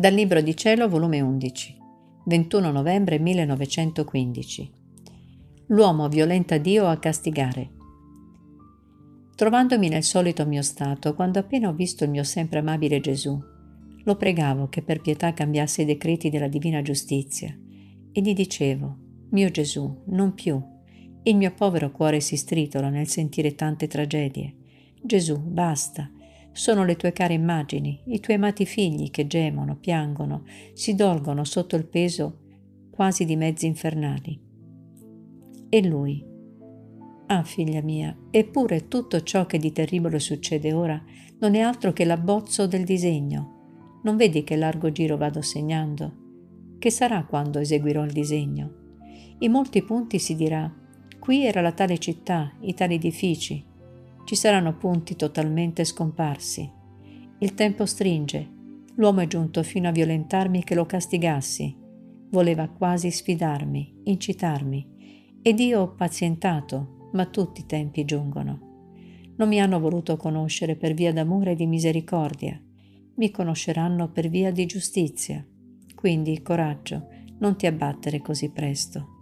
Dal libro di Cielo, volume 11, 21 novembre 1915. L'uomo violenta Dio a castigare. Trovandomi nel solito mio stato, quando appena ho visto il mio sempre amabile Gesù, lo pregavo che per pietà cambiasse i decreti della divina giustizia e gli dicevo: mio Gesù, non più. Il mio povero cuore si stritola nel sentire tante tragedie. Gesù, basta. Sono le tue care immagini, i tuoi amati figli che gemono, piangono, si dolgono sotto il peso quasi di mezzi infernali. E lui: ah, figlia mia, eppure tutto ciò che di terribile succede ora non è altro che l'abbozzo del disegno. Non vedi che largo giro vado segnando? Che sarà quando eseguirò il disegno? In molti punti si dirà: qui era la tale città, i tali edifici. Ci saranno punti totalmente scomparsi. Il tempo stringe. L'uomo è giunto fino a violentarmi che lo castigassi. Voleva quasi sfidarmi, incitarmi. Ed io ho pazientato, ma tutti i tempi giungono. Non mi hanno voluto conoscere per via d'amore e di misericordia, mi conosceranno per via di giustizia. Quindi, coraggio, non ti abbattere così presto.